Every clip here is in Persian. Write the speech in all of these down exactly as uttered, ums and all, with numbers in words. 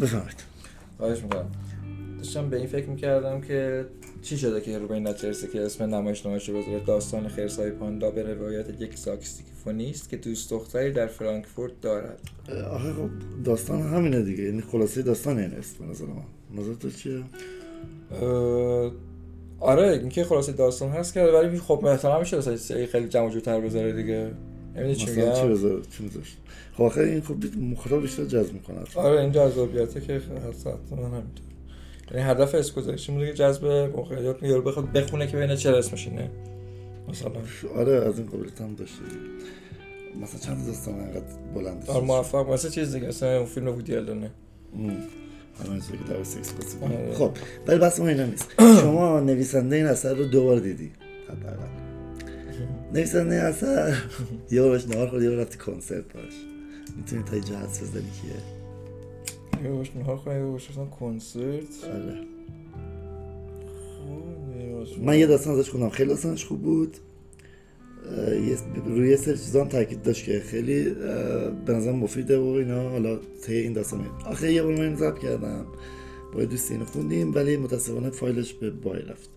بفهمید. خواهش میکنم. داشتم به این فکر میکردم که چی شده که هروئین نچرسه که اسم نمایشنامه‌اش رو بذاره داستان خرس‌های پاندا به روایت یک ساکسیفونیست که دوست دختری در فرانکفورت دارد. آخه خب داستان همینه دیگه، یعنی خلاصه داستان این است به نظر من. نظر تو چیه؟ آره اینکه خلاصه داستان هست که، ولی خب محترم میشه مثلا خیلی جمع و جورتر بذاره دیگه. یعنی چی میگم؟ چی بذاره؟ چی میذاره؟ خب آخه این خب مخاطب بیشتر جذب میکنه. آره این جذابیته که اصلا نمی‌دونم. یعنی هدف اسکوزیشن بوده که جذب مخاطب یارو بخواد بخونه که ببینه چرا اسمش اینه مثلا. آره از این قبلیت هم داشته مثلا چند داستان انقدر بلند شده. آره موفق مثلا چیز دیگه، مثلا اون فیلم وودی آلنه. همین چیزی که در سکس بود. خب ولی بس اینا نیست. شما نویسنده این اثر رو دوبار دیدی؟ حداقل. نویسنده این اثر یه بارش نهار خورد، یه بار رفتی کنسرت باش. میتونی تا اینجا حدس بزنی کیه؟ یه بارش نهار خورد، یه بارش رفتم کنسرت. آره. من یه داستان ازش خوندم، خیلی داستانش خوب بود. روی یه سری چیزا هم تاکید داشت که خیلی به نظرم مفیده و اینا. حالا ته این داستان آخه یه بار من ضبط کردم با دوستی اینو خوندیم، ولی متاسفانه فایلش به بای رفت.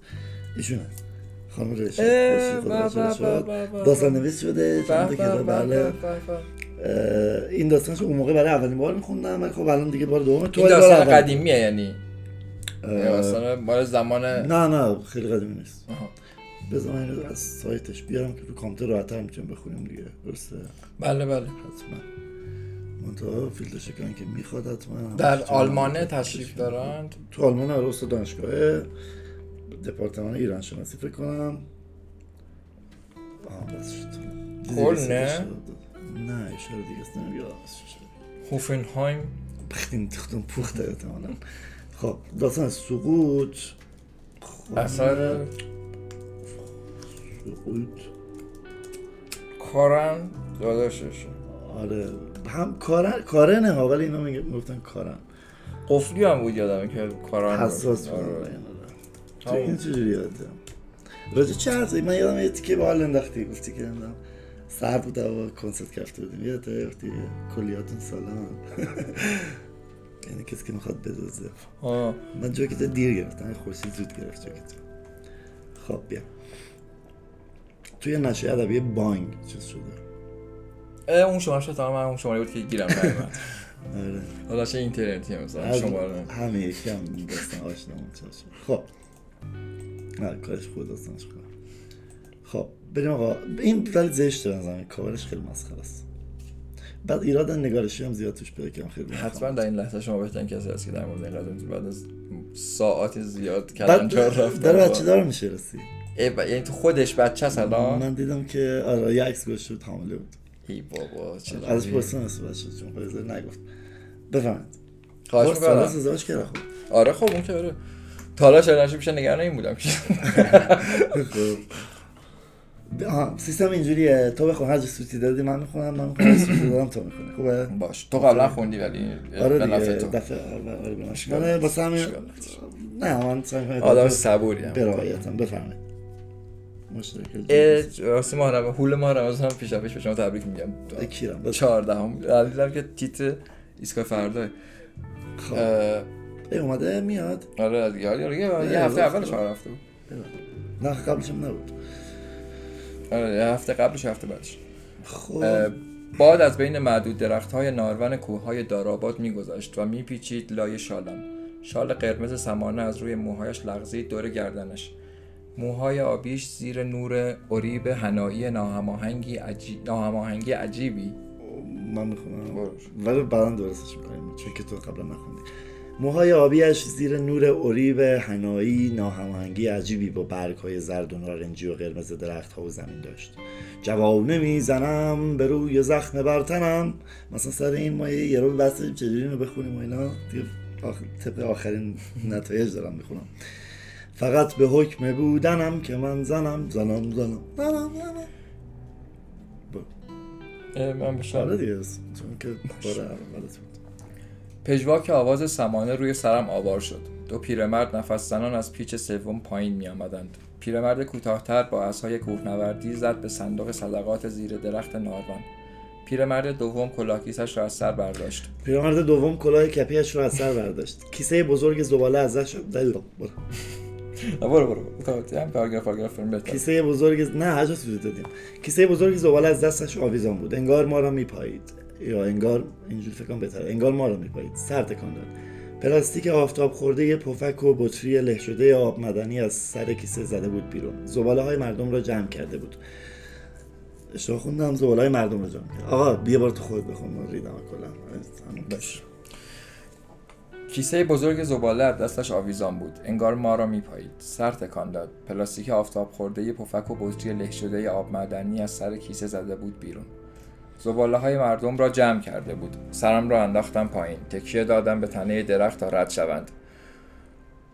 ایشون هست خانم رشاد، داستان نویس شده چند تا. بله این داستانش اون موقع برای اولین بار میخوندم، ولی خب الان دیگه بار دوم تو. این داستان قدیمیه یعنی مثلا مال زمان؟ نه نه خیلی قدیمی نیست. بذارم اینو از سایتش بیارم که تو کامپیوتر راحت‌تر میتونیم بخونیم دیگه. درسته؟ بله بله حتما. منتها فیلد شکن که میخواد حتما. در آلمانه تشریف دارند؟ تو آلمان استاد دانشگاهه، دپارتمان ایران شناسی فکر کنم. آها بس شد. کل نه؟ نه اشاره دیگه است نمیاد. هوفنهایم بخیرین تختم پخته تماماً. خب داستان سقوط اثر سقوط کارن داداشش. آره هم کارن کارنه ها، ولی اینا میگفتن کارن. قفلی هم بود یادمه که کارن حساس بود. آره این چجوری یادم راجع چه حرفی من یادم یه تیکه باحال انداختی، گفتی که انداختم سر بود و کنسرت رفته بودیم، یادت گفتی کلیاتون سلام. یعنی کسی که میخواد بدوزه. آه من جاکت دیر گرفتم، خورشید زود گرفت جاکت. خب بیا توی نشه ادبی بانگ چیز شده. اون شماره شد تمام، اون شماره بود که گیرم نمیاد. آره حالا چه اینترنتی مثلا شماره همه یکم داستان آشنا شد. خب آره کارش خود داستانش خوبه. خب بریم آقا. این ولی زشت به نظر میاد، کاورش خیلی مسخره است. بعد ایراد نگارشی هم زیاد توش پیدا کردم. خیلی حتما در این لحظه شما بهترین کسی هست که در مورد این قضیه بعد از ساعات زیاد کلنجار رفت در بچه دار میشه رسی. یعنی تو خودش بچه هست الان؟ من دیدم که آره یه عکس گوشت بود، حامله بود. ای بابا چجوری ازش پرسن هست بچه چون خود نگفت. بفهمید خواهش میکنم. ساله سزاش کرده خود. آره خب اون که آره تالا شده نشه میشه نگران این بودم. آها سیستم اینجوریه تو بخون هر چی سوتی دادی من میخونم، من میخونم سوتی دادم تو میخونی. خوبه باش تو قبلا خوندی ولی آره به نفع تو دفعه آره به نفع من واسه همین. نه من آدم صبوریم برایتم. بفرمایید مشترک راستی ماه رمضان هول ماه رمضان پیش پیش به شما تبریک میگم. کیرم چهاردهم دیدم که تیت ایسکا فردا خب اومده میاد. آره دیگه آره یه هفته اولش رفته بود. نه قبلش نبود. آره هفته قبلش هفته بعدش. خب باد از بین معدود درخت‌های نارون کوه‌های داراباد می‌گذشت و میپیچید لای شالم. شال قرمز سمانه از روی موهایش لغزید دور گردنش. موهای آبیش زیر نور اریب حنایی ناهماهنگی عجیب ناهماهنگی عجیبی. من می‌خونم ولی بعداً درستش می‌کنیم چون که تو قبلا نخوندی. موهای آبیش زیر نور اریب حنایی ناهماهنگی عجیبی با برگ‌های زرد و نارنجی و قرمز درخت‌ها و زمین داشت. جوانه میزنم به روی زخم برتنم. مثلا سر این ما یه رو بسیم چجوری اینو بخونیم و اینا دیگه آخر... طبق آخرین نتایج دارم میخونم. فقط به حکم بودنم که من زنم زنم زنم زنم زنم با من بشاره دیگه است چون که باره اولت بود. پژواک آواز سمانه روی سرم آوار شد. دو پیرمرد نفس زنان از پیچ سوم پایین می آمدند. پیرمرد کوتاه‌تر با عصای کوهنوردی زد به صندوق صدقات زیر درخت نارون. پیرمرد دوم کلاه کیسه‌اش را از سر برداشت. پیرمرد دوم کلاه کپی‌اش را از سر برداشت. کیسه بزرگ زباله ازش دل برو. برو برو. تا پاراگراف پاراگراف فرم بده. کیسه بزرگ نه هر چیزی دادیم. کیسه بزرگ زباله از دستش آویزان بود. انگار ما را می‌پایید. یا انگار اینجوری فکر کنم بهتره. انگار ما را می‌پایید. سر تکان داد. پلاستیک آفتاب خورده یه پفک و بطری له شده آب معدنی از سر کیسه زده بود بیرون. زباله‌های مردم را جمع کرده بود. اشتباه خوندم زباله‌های مردم رو جمع کرد. آقا بیا بار تو خود بخون من ریدم کلا. باش. کیسه بزرگ زباله دستش آویزان بود. انگار ما را میپایید. سر تکان داد. پلاستیک آفتاب خورده یه پفک و بطری له شده آب معدنی از سر کیسه زده بود بیرون. زباله‌های مردم را جمع کرده بود. سرم را انداختم پایین. تکیه دادم به تنه درخت تا رد شوند.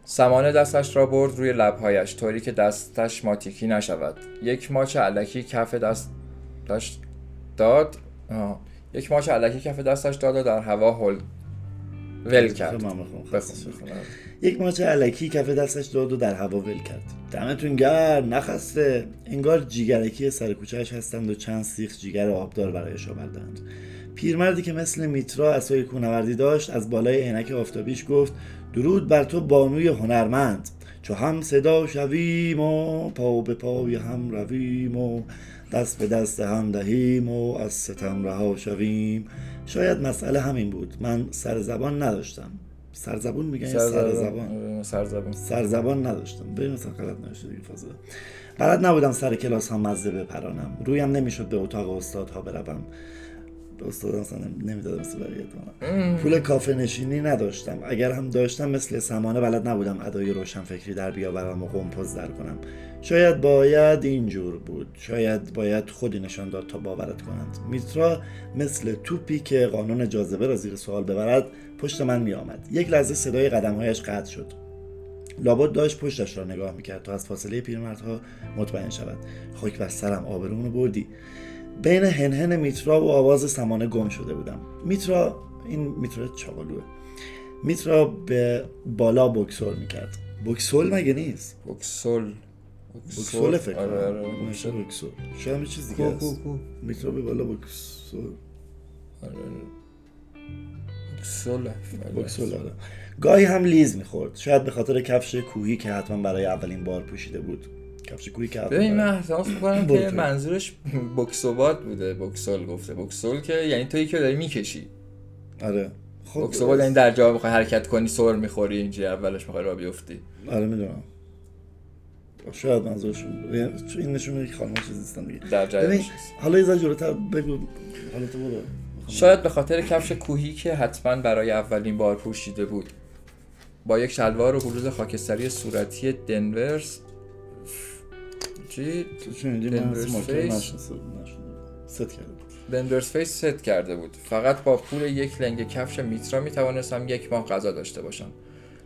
سمانه دستش را برد روی لب‌هایش طوری که دستش ماتیکی نشود. یک ماچ علکی کف دست داشت داد آه. یک ماچ علکی کف دستش داد و در هوا هل ول کرد. یک ماچ علکی کف دستش داد و در هوا ول کرد. دمتون گرم نخسته. انگار جیگرکی سر کوچه‌اش هستند و چند سیخ جیگر آبدار برایش آوردند. پیرمردی که مثل میترا عصای کوهنوردی داشت از بالای عینک آفتابیش گفت درود بر تو بانوی هنرمند، چو هم صدا شویم و پا به پای هم رویم و دست به دست هم دهیم و از ستم رها شویم. شاید مسئله همین بود. من سر زبان نداشتم. سر زبان میگن سر زبان. زبان سر زبان سر زبان نداشتم. ببین مثلا غلط نشه دیگه فاصله. بلد نبودم سر کلاس هم مزه بپرانم. رویم نمیشد به اتاق استادها بروم. استادم اصلا نمیدادم سوریتون. پول کافه نشینی نداشتم. اگر هم داشتم مثل سمانه بلد نبودم ادای روشنفکری در بیاورم و قمپوز در کنم. شاید باید اینجور بود. شاید باید خودی نشان داد تا باورت کنند. میترا مثل توپی که قانون جاذبه را زیر سوال ببرد پشت من می آمد. یک لحظه صدای قدمهایش قطع شد. لابد داشت پشتش را نگاه میکرد تا از فاصله پیرمردها مطمئن شود. خاک بر سرم آبرومون رو بردی. بین هنهن میترا و آواز سمانه گم شده بودم. میترا این میترا چاقالوه. میترا به بالا بوکسول میکرد. بوکسول مگه نیست؟ بوکسول بوکسول فکر کنم. آره آره میشه بوکسول. شاید چیز دیگه است. میترا به بالا بوکسول. آره بوکسول بوکسول. آره. گاهی هم لیز میخورد. شاید به خاطر کفش کوهی که حتما برای اولین بار پوشیده بود. ببین من احساس میکنم که منظورش بوکسوبات بوده. بوکسول گفته. بوکسول که یعنی تویی که داری میکشی. آره خب بوکسوبات یعنی در جا میخوای حرکت کنی سر میخوری اینجوری اولش میخوای راه بیفتی. آره میدونم شاید منظورش این نشونه که خانم چیزی هستن دیگه. ببین حالا یه ذره جلوتر بگو حالت برو. شاید به خاطر کفش کوهی که حتما برای اولین بار پوشیده بود. با یک شلوار و بلوز خاکستری صورتی دنورس چی؟ دندرس فیس ست کرده بود. دندرس فیس ست کرده بود. فقط با پول یک لنگ کفش میترا میتوانستم یک ماه غذا داشته باشم.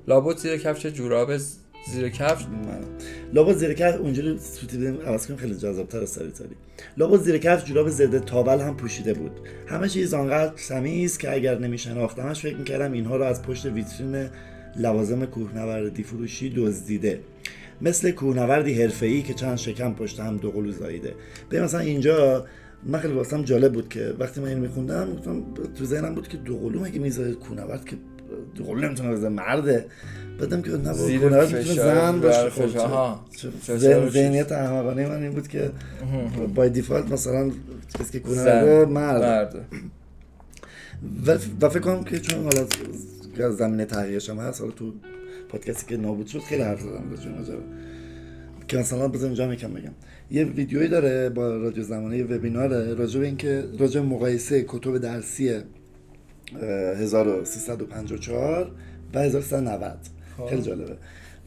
لابد زیر کفش جوراب زیر کفش لابد زیر کفش اونجوری سوتی بدیم عوض کنیم خیلی جذاب‌تر و سریع‌تری. لابد زیر کفش جوراب ضد تاول هم پوشیده بود. همه چیز آنقدر سمیست که اگر نمیشناختمش فکر میکردم اینها را از پشت ویترین لوازم کوهنوردی فروشی دزدیده. مثل کوهنوردی حرفه‌ای که چند شکم پشت هم دو قلو زاییده. به مثلا اینجا من خیلی واسم جالب بود که وقتی من اینو می‌خوندم گفتم تو ذهنم بود که دو قلو مگه می‌زاید کوهنورد که دو قلو نمی‌تونه بزنه مرده. بعدم که نه کوهنورد می‌تونه زن باشه. خب ها ذهنیت احمقانه من این بود که بای دیفالت مثلا کسی که کوهنورد مرد. و فکر کنم که چون حالا زمینه تحقیقش هم هست حالا تو پادکستی که نابود شد خیلی حرف زدم راجع به ماجرا که مثلا بذار اینجا میگم بگم یه ویدیویی داره با رادیو زمانه یه وبیناره راجع به اینکه راجع به مقایسه کتب درسی هزار و سیصد و پنجاه و چهار و هزار و سیصد و نود خیلی جالبه.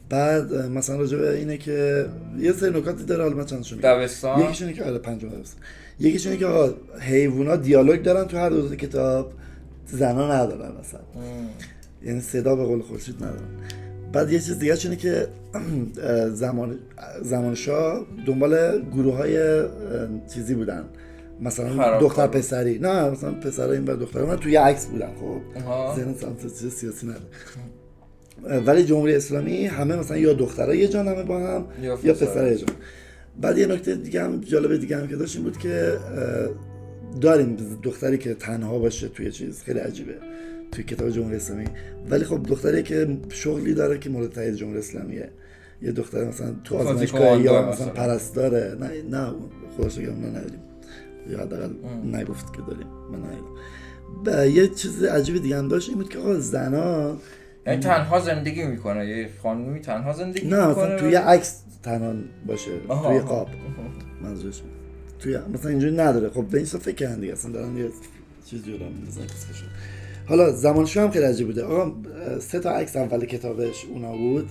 بعد مثلا راجع به اینه که یه سری نکاتی داره حالا من چندشون میگم. دوستان یکیش اینه که آره پنجم دوست یکیش اینه که آقا حیونا دیالوگ دارن تو هر دو, دو کتاب زنا ندارن مثلا یعنی صدا به قول خورشید ندارن. بعد یه چیز دیگه اینه که زمان زمانشاه دنبال گروهای چیزی بودن مثلا دختر پسری نه مثلا پسرای این و دخترها تو یه عکس بودن. خب زن سمت سیاسی نداره ولی جمهوری اسلامی همه مثلا یا دخترها یه جان همه با هم یا پسرها یه جان. بعد یه نکته دیگه هم جالب دیگه هم که داشت این بود که داریم دختری که تنها باشه توی چیز، خیلی عجیبه توی کتاب جمهوری اسلامی. ولی خب دختری که شغلی داره که مورد تایید جمهوری اسلامیه، یه دختر مثلا تو آزمایشگاه یا مثلا پرستاره، نه نه خودش رو نه نداریم، یا حداقل نگفت که داریم، من نداریم. یه چیز عجیب دیگه هم داشت این بود که آقا زنا یعنی تنها زندگی میکنه، یه خانومی تنها زندگی میکنه، نه مثلا توی عکس تنها باشه، توی قاب منظورش توی مثلا اینجوری نداره. خب به این صفحه که هم دیگه اصلا دارن یه چیز دیگه دارن میزن کسی شد. حالا زمانشو هم خیلی عجیب بوده. آقا سه تا عکس اول کتابش اونا بود،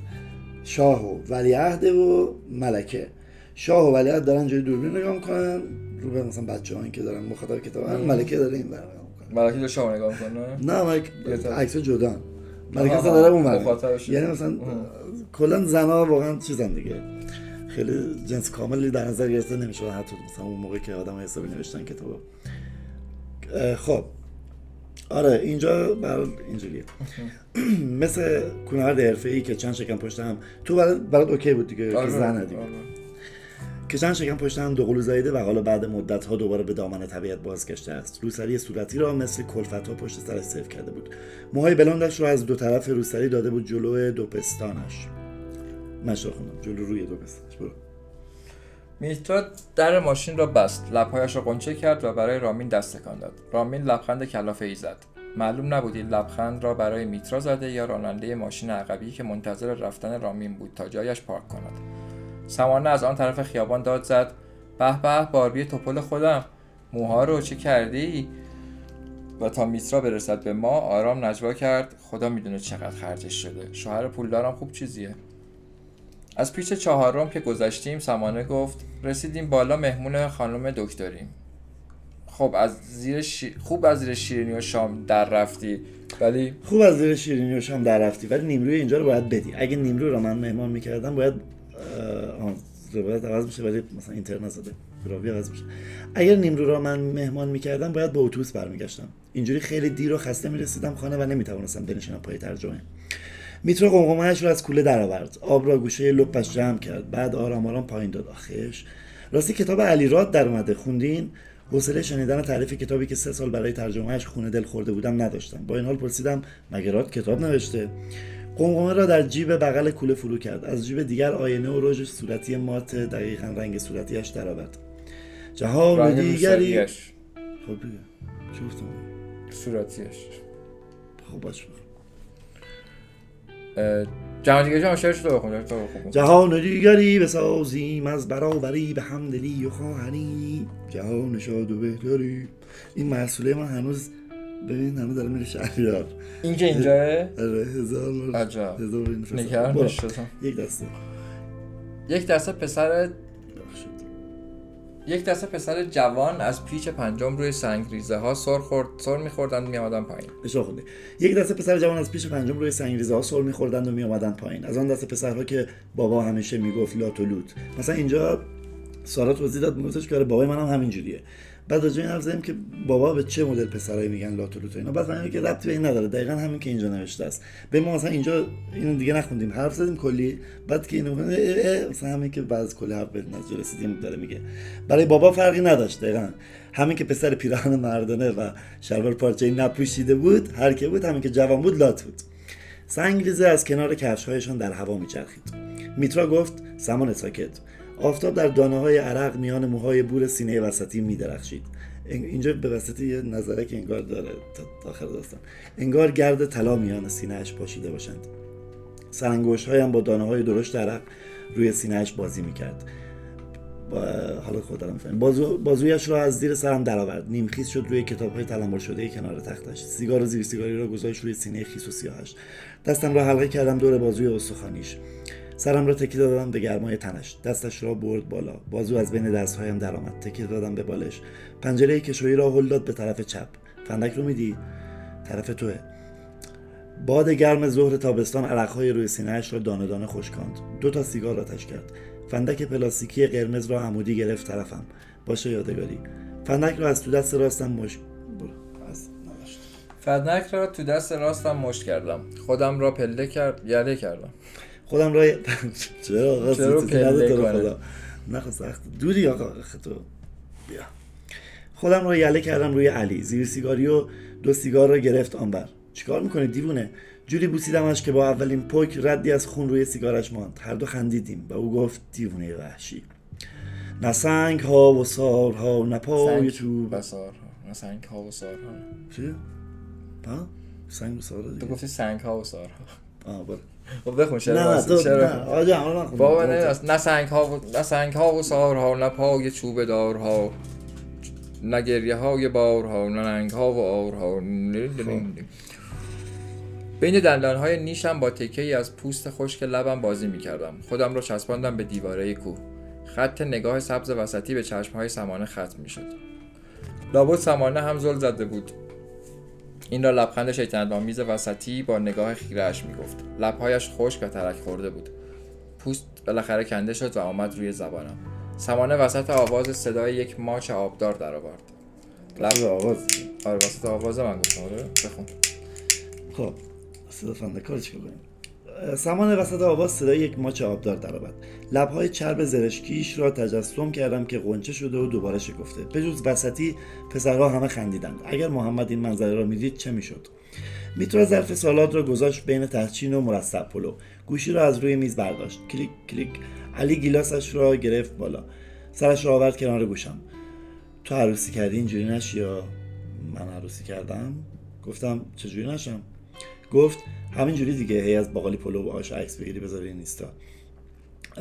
شاه و ولیعهد و ملکه. شاه و ولیعهد دارن جوری دوربین نگاه میکنن رو به مثلا بچه هایی که دارن مخاطب کتاب هم، ملکه داره این برنامه میکنه. ملکه داره شاه نگاه میکنه؟ نه ملکه عکس جدا، ملکه اصلا داره اون برنامه. یعنی مثلا کلا زنا واقعا چیزن دیگه، خیلی جنس کاملی در نظر گرفته نمیشه حتی مثلا اون موقع که آدم‌ها حسابی نوشتن کتابو. خب آره اینجا برای اینجوریه. مثل کوهنورد حرفه‌ای که چند شکم پشت هم تو برات اوکی بود دیگه که زنه دیگه، که چند شکم پشت هم دوقلو زایده و حالا بعد مدت‌ها دوباره به دامن طبیعت بازگشته است. روسری صورتی را مثل کلفت‌ها پشت سرش سفت کرده بود، موهای بلندش را از دو طرف روسری داده بود جلو دو پستانش. ماشا خانم جلو روی دو بستش برو. میترا در ماشین را بست، لبهایش را قنچه کرد و برای رامین دست تکان داد. رامین لبخند کلافه‌ای زد. معلوم نبود این لبخند را برای میترا زده یا راننده ماشین عقبی که منتظر رفتن رامین بود تا جایش پارک کند. سمانه از آن طرف خیابان داد زد: به به باربی توپل خودم، موها رو چه کردی؟ و تا میترا برسد به ما آرام نجوا کرد: خدا میدونه چقدر خرجش شده، شوهر پولدارم خوب چیزیه. از پیچ چهارم که گذشتیم سمانه گفت: رسیدیم بالا، مهمون خانم دکتریم. خب از زیر شی... خوب از زیر شیرینی و شام در رفتی ولی خوب از زیر شیرینی و شام در رفتی ولی نیمروی اینجا رو باید بدی. اگه نیمروی رو من مهمان میکردم باید آه... باید عوض میشه، ولی مثلا اینترنت زده راوی عوض میشه. اگر نیمروی رو من مهمان میکردم باید با اتوبوس برمیگشتم، اینجوری خیلی دیر و خسته میرسیدم خانه و نمیتوانستم بنشینم پای ترجمه. میترا قمقمه‌اش رو از کوله درآورد، آب را گوشه لپش جمع کرد، بعد آرام آرام پایین داد. آخش راستی کتاب علیراد در اومده، خوندین؟ حوصله شنیدن تعریف کتابی که سه سال برای ترجمه‌اش خونه دل خورده بودم نداشتم. با این حال پرسیدم: مگر راد کتاب نوشته؟ قمقمه را در جیب بغل کوله فرو کرد، از جیب دیگر آینه و رژ صورتی مات دقیقاً رنگ صورتیش درآورد. جهان دیگری. خب شفتم صورتیش. خب باش. جهان دیگری هم شعر شده بخونم. جهان دیگری بسازیم از برابری به همدلی و خواهری، جهان شاد و بهتری. این محصوله من هنوز ببین هنوز داره میره شهریار. این که اینجاه؟ آره هزار بار عجب نکرم نشتم. یک دسته یک دسته پسر یک دسته پسر جوان از پیچ پنجم روی سنگریزه ها سر خورد سر می‌خوردند می آمدند پایین. اشتباه خوندی. یک دسته پسر جوان از پیچ پنجم روی سنگریزه ها سر می‌خوردند و می آمدند پایین. از آن دسته پسرها که بابا همیشه میگفت لات و لوت. مثلا اینجا سارا توضیح داد میگفتش که بابای منم هم همین جوریه. بعد از این حرف که بابا به چه مدل پسرایی میگن لات و لوت اینا، بعد فهمیدم که ربطی به این نداره. دقیقاً همین که اینجا نوشته است. به ما مثلا اینجا اینو دیگه نخوندیم، حرف زدیم کلی، بعد که اینو مثلا همین که بعض کلی حرف به نظر رسیدیم داره میگه. برای بابا فرقی نداشت. دقیقاً همین که پسر پیراهن مردانه و شلوار پارچه‌ای نپوشیده بود، هر کی بود، همین که جوان بود لات بود. سنگریزه از کنار کفش‌هایشان در هوا میچرخید. میترا گفت: سامان ساکت. آفتاب در دانه‌های عرق میان موهای بور سینه وسطی می‌درخشید. اینجا به وسطی یه نظره که انگار داره تا آخر داستان. انگار گرد طلا میان سینه‌اش پاشیده باشند. سرانگشت‌هایم با دانه‌های درشت عرق روی سینه‌اش بازی می‌کرد. با حالا خودم می‌فهمم. بازو بازویش را از زیر سرم درآورد. نیم خیس شد روی کتاب‌های تلمبار شده کنار تختش. سیگار زیر سیگاری را گذاشت روی سینه خیس و سیاهش. دستم را حلقه کردم دور بازوی استخوانیش. سرم را تکیه دادم به گرمای تنش، دستش را برد بالا، بازو از بین دستهایم درآمد، تکیه دادم به بالش، پنجره کشویی را هل داد به طرف چپ. فندک رو میدی؟ طرف توه. باد گرم ظهر تابستان عرقهای روی سینه‌اش را دانه دانه خشکاند. دو تا سیگار آتش کرد. فندک پلاستیکی قرمز را عمودی گرفت طرفم. باشه یادگاری. فندک را از تو دست راستم مشت از نداشت. فندک را تو دست راستم مشت کردم. خودم را پله کرد، یله کردم. خودم را چرا آقا سیتی نده تو رو خدا نخواه سخت دوری آقا خطو بیا خودم رو یله کردم روی علی، زیر سیگاری و دو سیگار رو گرفت آنور. چیکار میکنه دیوونه؟ جوری بوسیدمش که با اولین پک ردی از خون روی سیگارش ماند. هر دو خندیدیم و او گفت دیوونه وحشی. نه سنگ ها و سار ها، نه پای تو بسار ها. نه سنگ ها و سار ها. چی؟ ها؟ سنگ و سار ها دیگه. تو گفتی سنگ ها و سار ها. آه بله. خب بخون شعر واسه شعر. نه آجا حالا نخون. بابا نه سنگ ها و نه سنگ ها و سار ها، نه پای چوب دار ها. نه گریه های بارها، نه رنگ ها و آرها. بین دندان های نیشم با تکه ای از پوست خشک لبم بازی می کردم. خودم رو چسباندم به دیواره کوه. خط نگاه سبز وسطی به چشم های سمانه ختم می شد. لابد سمانه هم زل زده بود. این را لبخند شیطنت‌آمیز وسطی با نگاه خیره اش می گفت. لبهایش خشک و ترک خورده بود. پوست بالاخره کنده شد و آمد روی زبانم. سمانه وسط آواز صدای یک ماچ آبدار در آورد. لب آواز آره وسط آواز من گفتم آره بخون. خب صدا فندکار چیکار کنیم؟ سمانه وسط آواز صدای یک ماچ آبدار در آورد. لب‌های چرب زرشکیش را تجسم کردم که غنچه شده و دوباره شکفته. بجز وسطی پسرها همه خندیدند. اگر محمد این منظره را می‌دید چه می‌شد؟ میترا ظرف سالاد را گذاشت بین تهچین و مرسب پلو. گوشی را از روی میز برداشت. کلیک کلیک. علی گیلاسش را گرفت بالا، سرش را آورد کنار گوشم. تو عروسی کردی اینجوری نشی یا من عروسی کردم؟ گفتم چجوری نشم؟ گفت همینجوری دیگه، هی از باقالی پلو و آش عکس بگیری بذاری اینستا.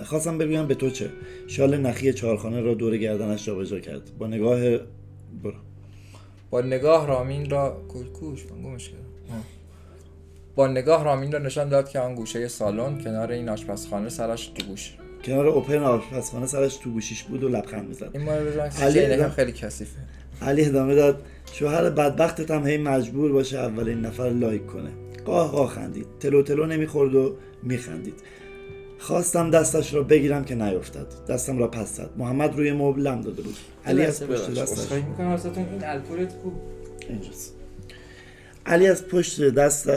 خواستم بگویم به تو چه. شال نخی چهارخانه را دور گردنش جابجا کرد. با نگاه برو. با نگاه رامین را کوکوش من گمش کردم. با نگاه رامین را نشان داد که آن گوشه سالن کنار این آشپزخانه سرش تو گوش کنار اوپن آشپزخانه سرش تو گوشیش بود و لبخند می‌زد. این مال خیلی کثیفه. علی ادامه داد شوهر بدبختت هم هی مجبور باشه اولین نفر لایک کنه. قاه قاه خندید. تلو تلو نمیخورد و میخندید. خواستم دستش را بگیرم که نیفتاد. دستم را پس زد. محمد روی مبل لم داده بود. علی از پشت دستش می‌کنه واسهتون این الکلت خوب اینجاست. علی از پشت دست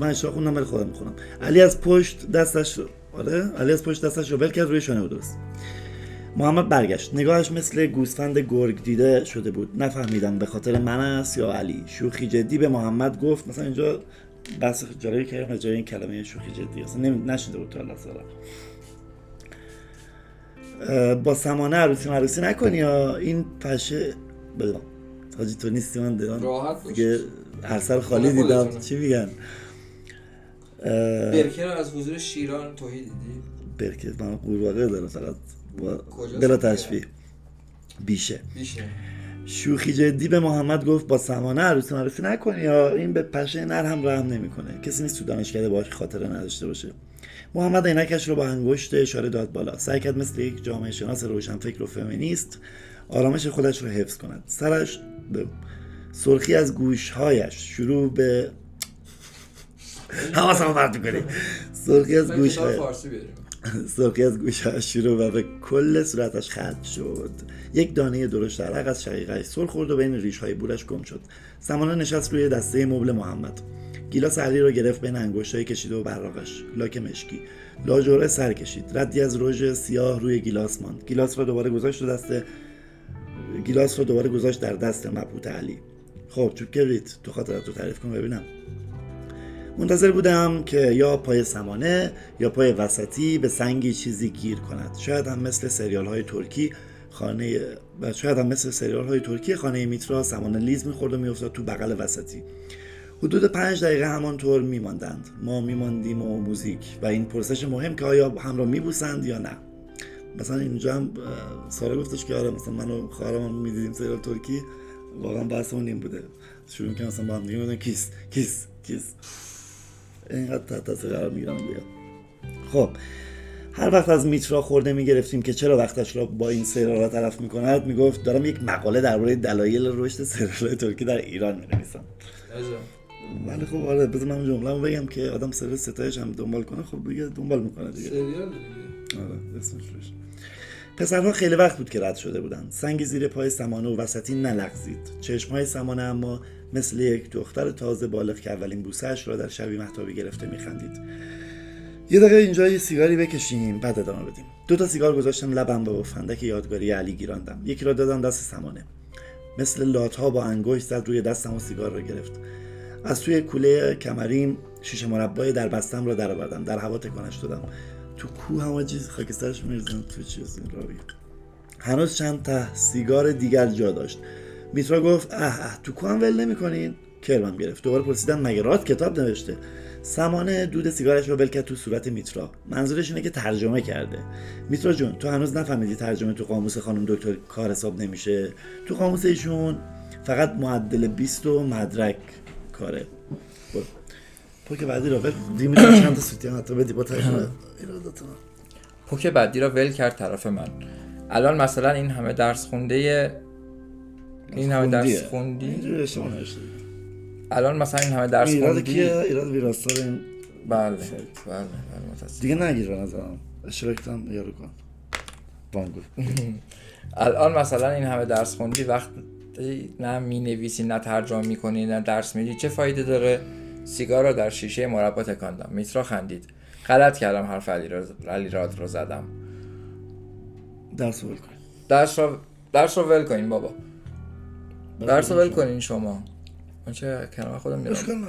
من اشتباه خوندم ولی خودم میخونم. علی از پشت دستش آره علی از پشت دستش رو ول کرد روی شانه و درست. محمد برگشت. نگاهش مثل گوسفند گرگ دیده شده بود. نفهمیدم به خاطر من است یا علی. شوخی جدی به محمد گفت. مثلا اینجا بس جالبی که اینجا این کلمه شوخی جدی اصلا نشده بود تا الان سالا. با سمانه عروسی عروسی نکنی یا این پشه بلا. حاجی تو نیستی من دران. راحت باش. اثر خالی دیدم چی میگن برکه رو از حضور شیران توهی دیدی؟ برکه من قورباغه دارم فقط بلا تشبیه بیشه. بیشه شوخی جدی به محمد گفت با سمانه عروسی عروسی نکنی یا این به پشه نر هم رحم نمیکنه. کسی نیست تو دانشکده باهاش خاطره نداشته باشه. محمد عینکش رو با انگشت اشاره داد بالا. سعی کرد مثل یک جامعه شناس روشنفکر و فمینیست آرامش خودش رو حفظ کند. سرش به سرخی از گوشهایش شروع به حواس هم فرد میکنی سرخی از گوشهایش سرخی از گوشهایش شروع و به کل صورتش خط شد. یک دانه درشت عرق از شقیقه‌اش سر خورد و بین ریشهای بورش گم شد. سمانه نشست روی دسته مبل محمد. گیلاس علی را گرفت بین انگشت‌های کشیده و براقش. لاک مشکی لاجوره سر کشید. ردی از رژ سیاه روی گیلاس ماند. گیلاس را دوباره گذاشت دست گیلاس را دوباره گذاشت در دست مبهوت علی. خب چوب کبریت تو خاطرات رو تعریف کن ببینم. منتظر بودم که یا پای سمانه یا پای وسطی به سنگی چیزی گیر کند. شاید هم مثل سریال های ترکی خانه شاید هم مثل سریال های ترکی خانه میترا سمانه لیز می‌خورد و می‌افتاد تو بغل وسطی. حدود پنج دقیقه همانطور می‌ماندند. ما می‌ماندیم و موزیک و این پرسش مهم که آیا هم را می‌بوسند یا نه. مثلا اینجا هم سارا گفتش که آره مثلا منو خواهرم می‌دیدیم سریال ترکی واقعا بحثمون این بوده شروع که مثلا با هم دیگه بودن کیس کیس کیس اینقدر تحت تاثیر قرار میگیرم دیگه. خب هر وقت از میترا خورده میگرفتیم که چرا وقتش را با این سریالا تلف میکند میگفت دارم یک مقاله درباره دلایل رشد سریال‌های ترکی در ایران مینویسم. ولی خب آره بذار من جمله‌مو بگم که آدم سریال ستایش هم دنبال کنه. خب دیگه دنبال میکنه دیگه سریال دیگه. آره اسمش روش پسرها خیلی وقت بود که رد شده بودند. سنگ زیر پای سمانه و وسطی نلغزید. چشم‌های سمانه اما مثل یک دختر تازه بالغ که اولین بوسه‌اش را در شبی مهتابی گرفته می‌خندید. یه دقیقه اینجا یه سیگاری بکشیم بعد ادامه بدیم. دو تا سیگار گذاشتم لبم و فندک یادگاری علی گیراندم. یکی را دادم دست سمانه. مثل لاتها با انگشت زد روی دستم و سیگار را گرفت. از توی کوله کمریم شیشه مربای در بستم را درآوردم، در هوا تکانش دادم. تو کوه همه چیز خاکسترش می‌ریزم، تو چیز این راوی. هنوز چند تا سیگار دیگر جا داشت. میترا گفت اه اه تو کوه هم ول نمی‌کنین؟ کرمم گرفت. دوباره پرسیدم مگه رات کتاب نوشته؟ سمانه دود سیگارش رو ول کرد تو صورت میترا. منظورش اینه که ترجمه کرده. میترا جون تو هنوز نفهمیدی ترجمه تو قاموس خانم دکتر کار حساب نمیشه. تو قاموس ایشون فقط معدل بیست و مدرک کاره. پوک بعدی را ول دیمیترا چند تا سوتیان حتی بدی با ترجمه ایراداتون. پوک بعدی را ول کرد طرف من. الان مثلا این همه درس خونده این همه درس خوندی الان مثلا این همه درس خوندی ایراد کیه؟ ایراد ویراستار این بله سایت. بله بله متاسف دیگه نگیر به نظرم اشتراکتم یارو کن بانگو الان مثلا این همه درس خوندی وقت نه می نویسی نه ترجمه می کنی نه درس میدی چه فایده داره؟ سیگار را در شیشه مربا تکاندم. میترا خندید. غلط کردم حرف علیراد رو زدم. درس ول کن. درس رو درس رو ول کنین بابا. درس رو ول کنین شما. من چه کلمه خودم میرم.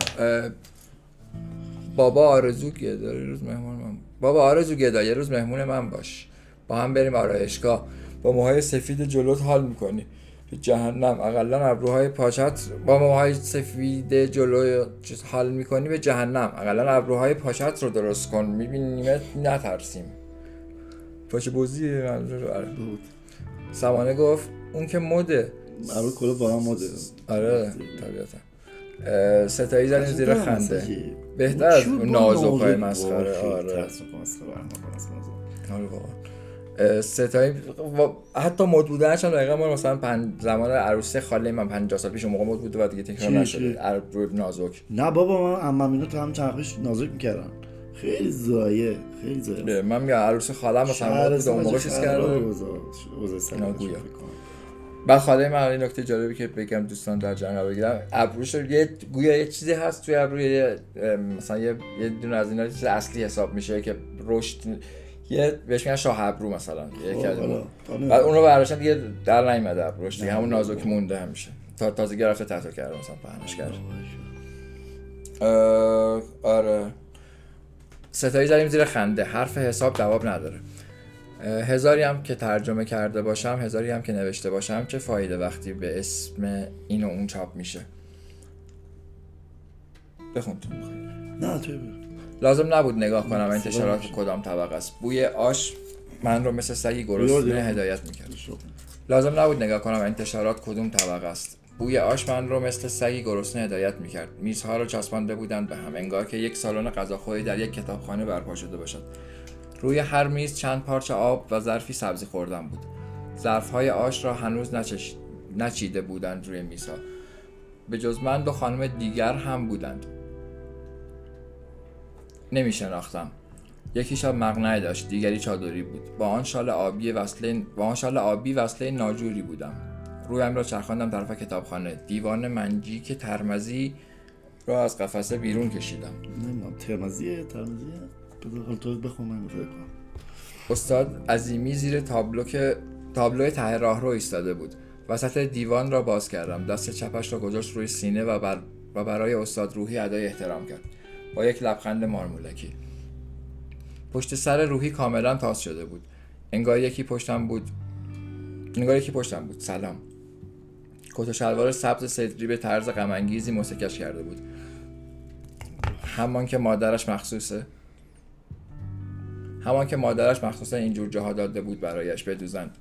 بابا آرزو گدا یه روز مهمون من. بابا آرزو گدا یه روز مهمون من باش. با هم بریم آرایشگاه. با موهای سفید جلوت حال میکنی. به جهنم اقلا ابروهای پاچت با موهای سفید جلوی چیز حال میکنی به جهنم اقلا ابروهای پاچت رو درست کن میبینیمت نترسیم. پاچه بوزی منظور بود. سمانه گفت اون که مده ابرو کلا با هم مده. آره طبیعتا ستایی زدیم زیر خنده بهتر از نازوکای مسخره. آره آره بابا ستایی حتی مد بودنش هم دقیقا ما مثلا پن... زمان عروسی خاله من پنجاه سال پیش اون موقع مد بوده و دیگه تکرار نشده. عرب نازک نه بابا من عمامینو تو هم چند پیش نازک میکردن خیلی زایه خیلی زایه من میگم عروسی خاله مثلا مد بوده اون موقع چیز کرده ناگویا. بعد خاله من این نکته جالبی که بگم دوستان در جنگا بگیرم ابروش یه گویا یه چیزی هست توی ابرو یه مثلا یه یه دونه از اینا چیز اصلی حساب میشه که رشد یه بهش میگن شاه ابرو مثلا یک کلمه بعد اون رو برداشتن دیگه در نمیاد ابروش دیگه همون نازک مونده همیشه تا تازه گرفته تحت کرده مثلا پهنش کرد. آره ستایی زدیم زیر خنده. حرف حساب جواب نداره. هزاری هم که ترجمه کرده باشم هزاری هم که نوشته باشم چه فایده وقتی به اسم این و اون چاپ میشه. بخون تو میخوای نه تو بخون. لازم نبود نگاه کنم انتشارات کدام طبقه است. بوی آش من رو مثل سگی گرسنه هدایت میکرد. لازم نبود نگاه کنم انتشارات کدام طبقه است. بوی آش من رو مثل سگی گرسنه هدایت میکرد. میزها رو چسبانده بودند به هم انگار که یک سالن غذاخوری در یک کتابخانه برپا شده باشد. روی هر میز چند پارچه آب و ظرفی سبزی خوردن بود. ظرف‌های آش را هنوز نچش... نچیده بودند روی میزها. به جز من دو خانم دیگر هم بودند. نمی‌شناختم. یکی شب مقنعه داشت، دیگری چادری بود. با آن شال آبی وصله با آن شال آبی وصله ناجوری بودم. رویم را چرخاندم طرف کتابخانه. دیوان منجی که ترمزی را از قفسه بیرون کشیدم. نمی‌دونم ترمزیه ترمزیه. بذار تو بخون من بذار. استاد عظیمی زیر تابلو که تابلوی ته راهرو ایستاده بود. وسط دیوان را باز کردم. دست چپش را گذاشت روی سینه و بر و برای استاد روحی ادای احترام کرد. با یک لبخند مارمولکی. پشت سر روحی کاملا تاس شده بود. انگار یکی پشتم بود. انگار یکی پشتم بود. سلام. کت و شلوار سبز صدری به طرز غم انگیزی مسکش کرده بود. همان که مادرش مخصوصه. همان که مادرش مخصوصا اینجور جاها داده بود برایش بدوزند.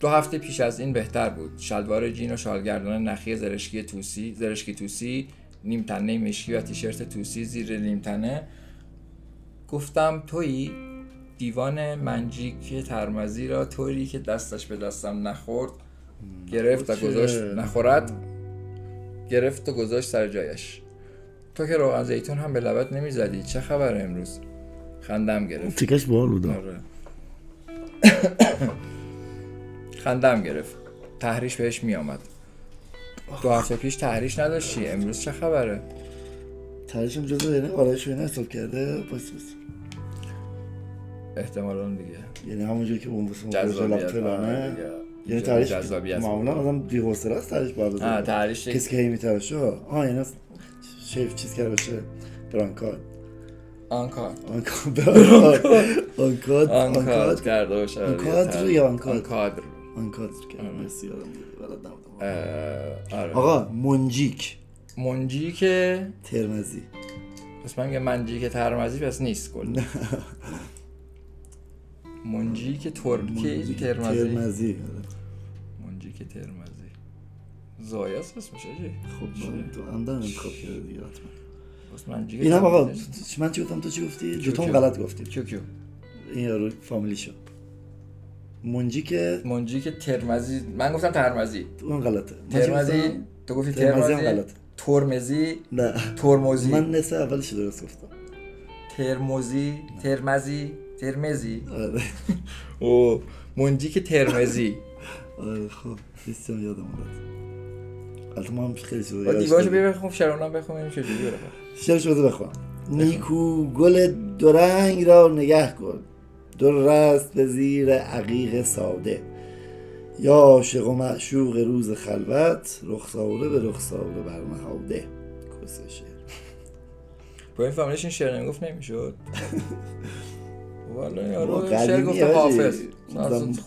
دو هفته پیش از این بهتر بود. شلوار جین و شالگردان نخی زرشکی توسی، زرشکی توسی نیم تنه مشکی و تیشرت توسی زیر نیم تنه. گفتم تویی؟ دیوان منجیک ترمزی را طوری که دستش به دستم نخورد گرفت و گذاشت نخورد گرفت و گذاشت سر جایش. تو که روغن زیتون هم به لبت نمیزدی چه خبر امروز؟ خندم گرفت. تیکش باحال بود. آره. خندم گرفت. تحریش بهش میامد. دو هفته پیش تحریش نداشتی امروز چه خبره؟ تحریشم جزو یعنی آرایش اینا حساب کرده پس پس احتمالاً دیگه یعنی همونجوری که اون بسون جزو لطفا نه یعنی تحریش معمولا آدم بی‌حوصله است تحریش باید بزنه. تحریش کسی که هی میترشه. آه یعنی شیف چیز کرده باشه برانکارد آنکارد آنکارد آنکارد کرده باشه آنکادر یا آنکادر آنکادر کرده مرسی آدم بلد نبودم. آقا منجیک منجیک ترمزی پس من میگم منجیک ترمزی پس نیست کل منجیک ترکی ترمزی ترمزی منجیک ترمزی زایاس پس میشه جی خب تو اندام انتخاب کرده دیگه حتما این هم آقا من چی گفتم تو چی گفتی؟ دوتام غلط گفتیم کیو کیو این یارو فامیلی شو منجیک منجیک ترمزی من گفتم ترمزی اون غلطه ترمزی تو گفتی ترمزی هم غلطه ترمزی نه ترمزی من نسه اولش درست گفتم ترمزی ترمزی ترمزی او منجیک ترمزی آره خب بسیار یادم اومد البته من خیلی چیزا یادم اومد دیواشو بخونم شعرونم بخونم چه جوری بخونم شعرشو بخونم نیکو گل دورنگ را نگاه کن در راست به زیر عقیق ساده یا عاشق و معشوق روز خلوت رخساره به رخساره برنهاده کس شعر با این فهمش این شعر نگفت نمیشد والا یارو شعر گفت حافظ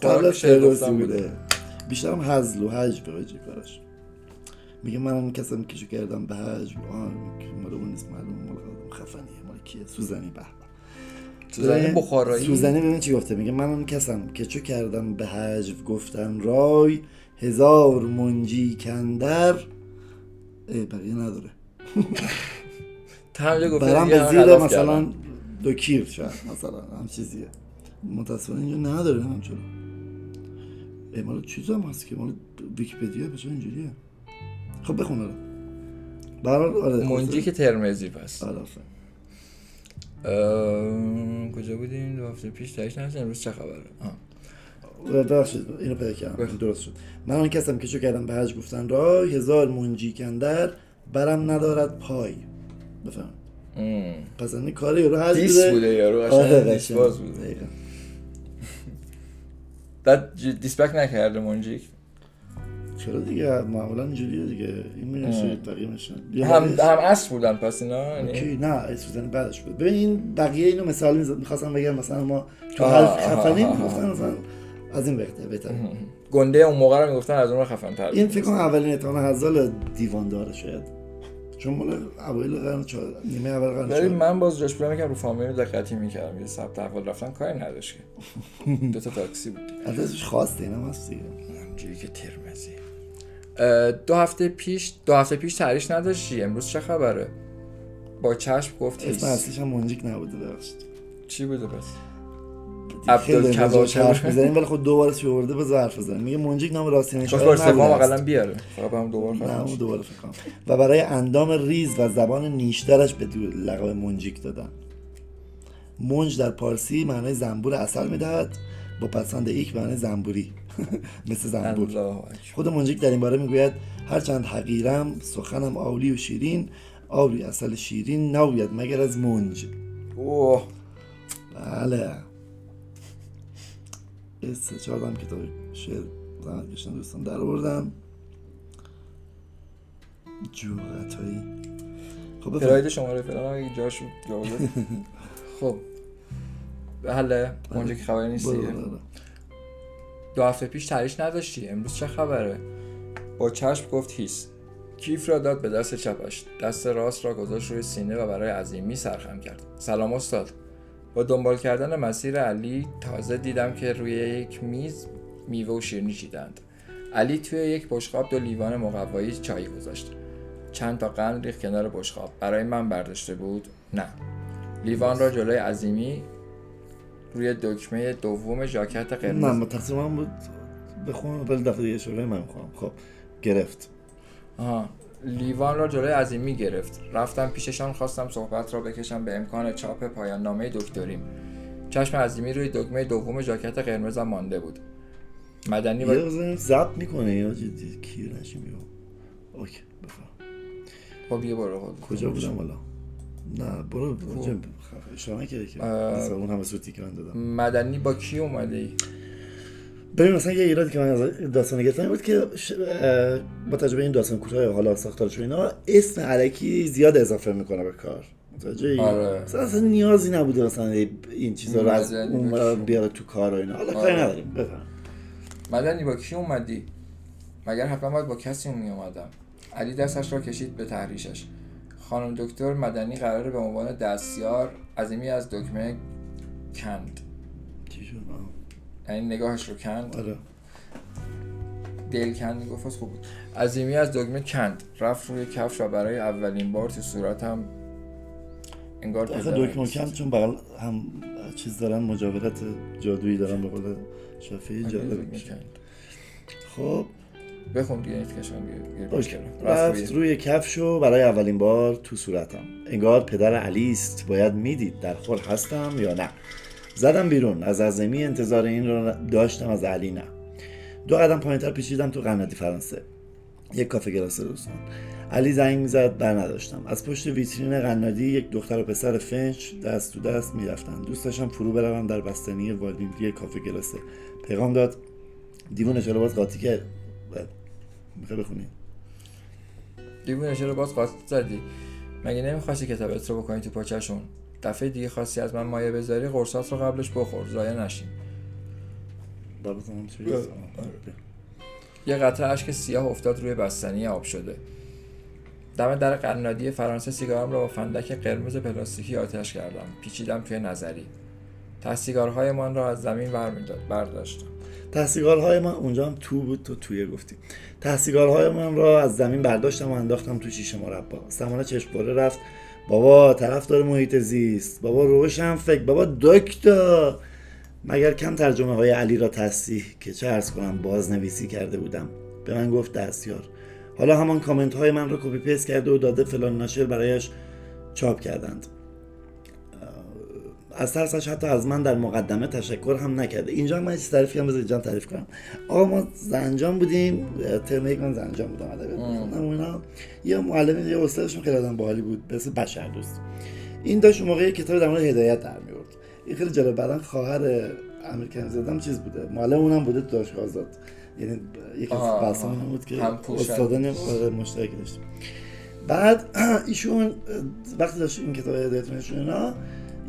قبل شعر گفتم بوده بیشترم هزل و هجب بجی براش میگه منم کسم کیشو کردم به هجب آن مال اون نیست معلوم مال خفنیه مال کیه سوزنی به سوزنی بخارایی سوزنی ببین چی گفته میگه منم کسم که چو کردم به هجو گفتم رای هزار منجی کندر بقیه نداره تمجه گفته برم به زیر مثلا دو کیر شد مثلا هم چیزیه متاسفانه اینجا نداره همچون مالا چیز هم هست که مالا ویکیپدیا بچه اینجوریه خب بخونه را برحال منجی که ترمزی پس آره آفره ام کجا بودیم دو هفته پیش تایش نمیشه امروز چه خبره آه درست اینو پیدا کردم درست شد من اون کسم که چو کردم به هج گفتن را هزار منجیک اندر برم ندارد پای بفهم پس این کار یارو هج بوده دیس بوده یارو قشنگ دیس باز بوده دقیقاً بعد دیس بک نکرده منجیک چرا دیگه معمولا اینجوریه دیگه این میشه بقیه میشن هم هم اصل بودن پس اینا یعنی نه سوزن بعدش بود ببین این بقیه اینو مثال می‌خواستم بگم مثلا ما تو حرف خفنی می‌گفتن مثلا از این بهتره بهتره گنده اون موقع رو می‌گفتن از اون خفن‌تر این فکر کنم اولین اتهام هزال دیواندار شاید چون مال اوایل قرن چهار نیمه اول قرن چهار من باز جاش بودم که رو فامیل دقتی می‌کردم یه ثبت احوال رفتن کاری نداشت که دو تا تاکسی بود ازش خواسته اینا واسه اینجوری که ترمزی دو هفته پیش دو هفته پیش تحریش نداشتی امروز چه خبره با چشم گفتی اسم اصلیش هم منجیک نبوده ببخشید چی بوده پس عبدالکبار چشم می‌ذاریم ولی خود دوباره چی آورده به ظرف زدن میگه منجیک نام راستی نشون بده خب حداقل بیاره خب هم دوباره خب دوباره فکرام و برای اندام ریز و زبان نیشترش به لقب منجیک دادن منج در پارسی معنای زنبور عسل میدهد با پسند ایک معنای زنبوری مثل زنبور خود منجیک در این باره میگوید هرچند حقیرم سخنم آولی و شیرین آولی اصل شیرین نوید مگر از منج اوه بله سه چهار هم کتاب شعر زحمت کشیدن دوستان در آوردم جوغتایی خب پراید شماره فلان هم یک جاشو جاوزه خب بله منجیک خبری نیست دیگه دو هفته پیش تحریش نداشتی امروز چه خبره با چشم گفت هیس کیف را داد به دست چپش دست راست را گذاشت روی سینه و برای عظیمی سرخم کرد سلام استاد با دنبال کردن مسیر علی تازه دیدم که روی یک میز میوه و شیرینی چیدند علی توی یک بشقاب دو لیوان مقوایی چای گذاشت چند تا قند ریخت کنار بشقاب برای من برداشته بود نه لیوان را جلوی عظیمی روی دکمه دوم ژاکت قرمز نه متأسفانه بود بخونم ولی دفعه دیگه شده من میخوام خب گرفت آها لیوان را جلوی عظیمی گرفت رفتم پیششان خواستم صحبت را بکشم به امکان چاپ پایان نامه دکتریم چشم عظیمی روی دکمه دوم ژاکت قرمز هم مانده بود مدنی با یه ضبط میکنه یا جدی کیر نشیم یا اوکی بفهم خب یه بار خود کجا بودم والا نه برو اونجا اشاره کرده که مثلا اون همه سوتی که من دادم مدنی با کی اومده ای؟ ببین مثلا یه ایرادی که من از داستان گرفتم بود که با تجربه این داستان کوتاه حالا ساختارش و اینا اسم الکی زیاد اضافه میکنه به کار. متوجهی؟ آره. اصلا نیازی نبوده مثلا این چیزا رو از اون بیاره تو کار و اینا. حالا کاری نداریم. بفهم. مدنی با کی اومدی؟ مگر حتما باید با کسی می اومدم. علی دستش را کشید به تحریشش. خانم دکتر مدنی قراره به عنوان دستیار عظیمی از دکمه کند. چیشون؟ یعنی نگاهش رو کند. آره. دل کند میگفت خوب بود. عظیمی از دکمه کند. رفت روی کفش را برای اولین بار تو صورتم انگار پدر. دکمه کند چون بغل هم چیز دارن، مجاورت جادویی دارن به قول شافعی، جالب میشه. خب بخون دیگه اتکشان دیگه. رفت روی کفشو برای اولین بار تو صورتم، انگار پدر علیست، باید میدید در خور هستم یا نه. زدم بیرون، از عظیمی انتظار این رو داشتم، از علی نه. دو قدم پایین تر پیچیدم تو قنادی فرانسه، یک کافه گلاس روزنان. علی زنگ میزد، بر نداشتم. از پشت ویترین قنادی یک دختر و پسر فنج دست تو دست میرفتن. دوست داشتم فرو بروم در بستنی والدینگی کافه گلاسه. پیغام داد دیوونه چرا باز قاطی کرد. میخوای بخونی؟ دیوونه چرا باز قاطی زدی؟ مگه نمیخواستی کتابت رو بکنی تو پاچه‌شون؟ دفعه دیگه خواستی از من مایه بذاری، قرصات رو قبلش بخور، ضایع نشین. یه قطره اشک سیاه افتاد روی بستنی آب شده. دم در قنادی فرانسه سیگارم را با فندک قرمز پلاستیکی آتش کردم. پیچیدم توی نظری. ته سیگارهای من را از زمین برداشتم. ته سیگارهای من اونجا هم تو بود، تو تویه گفتی. ته سیگارهای من را از زمین برداشتم و انداختم تو شیشه مربا. سمانه چشم‌پره رفت. بابا طرفدار محیط زیست، بابا روشن فکر، بابا دکتر. مگر کم ترجمه های علی را تصحیح که چه عرض کنم بازنویسی کرده بودم. به من گفت دستیار. حالا همان کامنت های من رو کپی پیست کرده و داده فلان ناشر برایش چاپ کردند. از ترسش حتی از من در مقدمه تشکر هم نکرده. اینجا من چیز تعریف کنم، بذارید جان تعریف کنم. آقا ما زنجان بودیم، ترمه یک من زنجان بودم، ادبیات می‌خوندم و اینا. یه معلم، یه استادشون خیلی آدم باحالی بود، به اسم بشردوست. این داشت موقع یه کتاب در مورد هدایت در می‌آورد. این خیلی جالب. بعدن خواهر امریکایی زادم چیز بوده، معلم اونم بوده تو دانشگاه آزاد. یعنی یکی از بحثمون بود که استادان مشترک داشتیم. بعد ایشون وقتی داشت این کتاب هدایتونش اینا،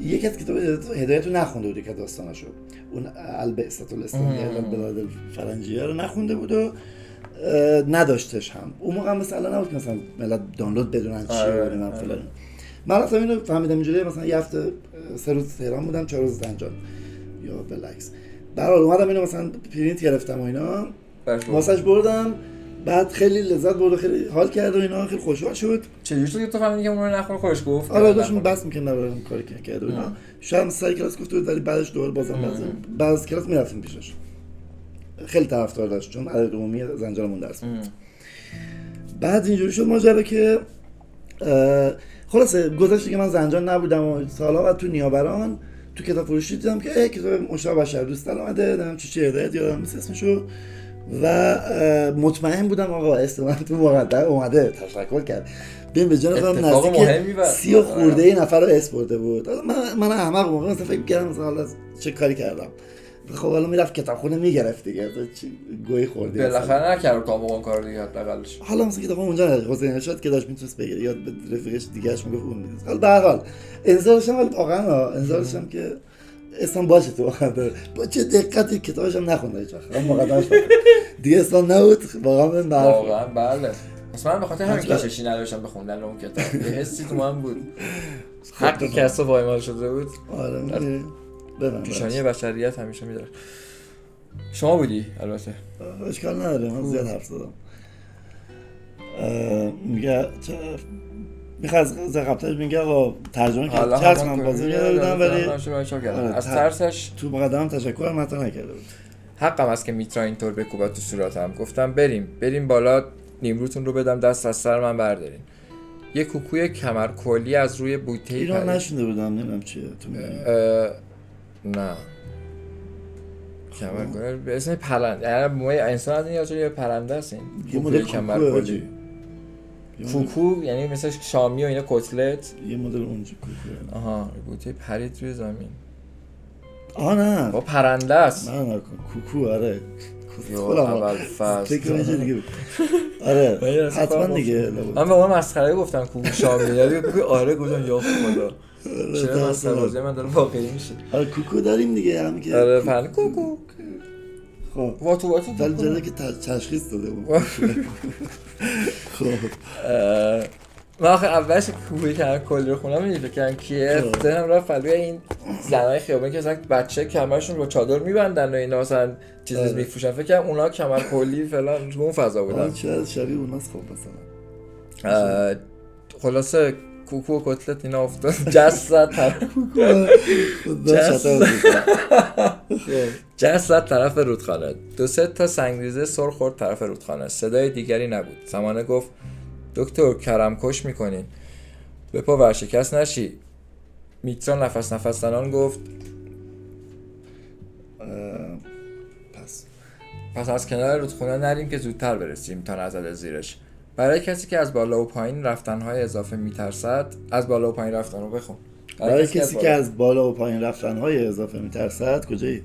یکی از کتاب هدایتو نخونده بود، که داستانشو اون البعثة الاسلامیه البلاد الفرنجیه رو نخونده بود و نداشتش هم. اون موقع مثلا نبود که مثلا ملت دانلود بدونن چیه و من فلان. من مثلا اینو فهمیدم اینجوری، مثلا یه هفته سه روز تهران بودم، چهار روز زنجان یا بلکس. برای اومدم اینو مثلا پرینت گرفتم و اینا، واسش بردم. بعد خیلی لذت برد و خیلی حال کرد و اینا، خیلی خوشحال شد. چجوری شد که تو فهمیدی که اون رو نخور؟ خودش گفت آره داشتم بس می‌کردم اون کاری که کرد و اینا. شاید سر کلاس گفت ولی بعدش دوباره بازم باز بعد کلاس می‌رفتیم پیشش. خیلی طرفدار داشت چون عدد عمومی زنجانمون درس بود. بعد اینجوری شد ماجرا که خلاصه گذشت که من زنجان نبودم و سال‌ها بعد تو نیاوران تو کتاب فروشی دیدم که کتاب مشتاق بشردوست اومده، دیدم چی چی هدایت یادم نیست اسمشو و مطمئن بودم آقا استمن تو مقدمه اومده تشکر کرد. ببین به جان خودم نزدیک سی خورده این نفر رو اسپورته بود. من من احمق موقع مثلا فکر کردم مثلا حالا چه کاری کردم. خب حالا میرفت کتابخونه میگرفت دیگه، گوی خورده بالاخره نکرد تا اون کار دیگه. حداقلش حالا مثلا کتاب اونجا حسین رشاد که داشت میتونست بگیره، یاد به رفیقش دیگه اش میگفت اون میگفت. حالا به هر حال انتظارشم واقعا انتظارشم که اصلا باشه تو واقعا با چه دقتی کتابش هم نخونده هیچ وقت. اما مقدمش دیگه اصلا نبود واقعا واقعا بله. اصلا به خاطر همین کششی نداشتم به خوندن اون کتاب. یه حسی تو من بود. حقی که اصلا پایمال شده بود. آره بله. پیشانی بشریت همیشه میداره. شما بودی البته. اشکال نداره من زیاد حرف زدم. میگه میخواست از قبلش میگه آقا ترجمه کرد چرس من بازم کرده بودم ولی از ترسش تو مقدمم تشکر مطرح نکرده بود. حقم است که میترا اینطور بکوبد تو صورتم. گفتم بریم بریم بالا، نیمروتون رو بدم دست از سر من بردارین. یه کوکوی کمرکلی از روی بوته ایران نشونده بودم، نمیدونم چیه تو نه کمرکلی به اسم پلند، یعنی موی انسان از این یا چون پرنده است. این یه مدل کمرکلی کوکو یعنی مثلا شامی و اینا کتلت، یه مدل اونجا کوکو. آها بوته پرید روی زمین. آه نه با پرنده است. نه نه کوکو. آره اول فصل آره حتما دیگه. من به اون مسخره گفتم کوکو شامل یعنی آره گفتم یا خدا چرا مسخره من داره واقعی میشه. آره کوکو داریم دیگه هم که آره فعلا کوکو. خب واتو واتو دل جلد که تشخیص داده بود. خب من آخه اولش کوبه که کل رو خونم میدید بکنم که دارم رفت روی این زنهای خیابانی که مثلا بچه کمرشون رو چادر میبندن و این مثلا چیزیز میفوشن. فکر کنم اونا کمر کلی فلان رو اون فضا بودن شبیه اوناست. خب مثلا خلاصه کوکو و کتلت اینا افتاد جسد طرف جسد طرف رودخانه. دو سه تا سنگریزه سر خورد طرف رودخانه. صدای دیگری نبود. زمانه گفت دکتر کرمکش میکنین به پا ورشکست نشی. میتران نفس نفس زنان گفت پس پس از کنار رودخونه نریم که زودتر برسیم تا نزد زیرش. برای کسی که از بالا و پایین رفتنهای اضافه میترسد از بالا و پایین رفتن رو بخون. برای, برای کسی, کسی بالا... که از بالا و پایین رفتنهای اضافه میترسد کجایی؟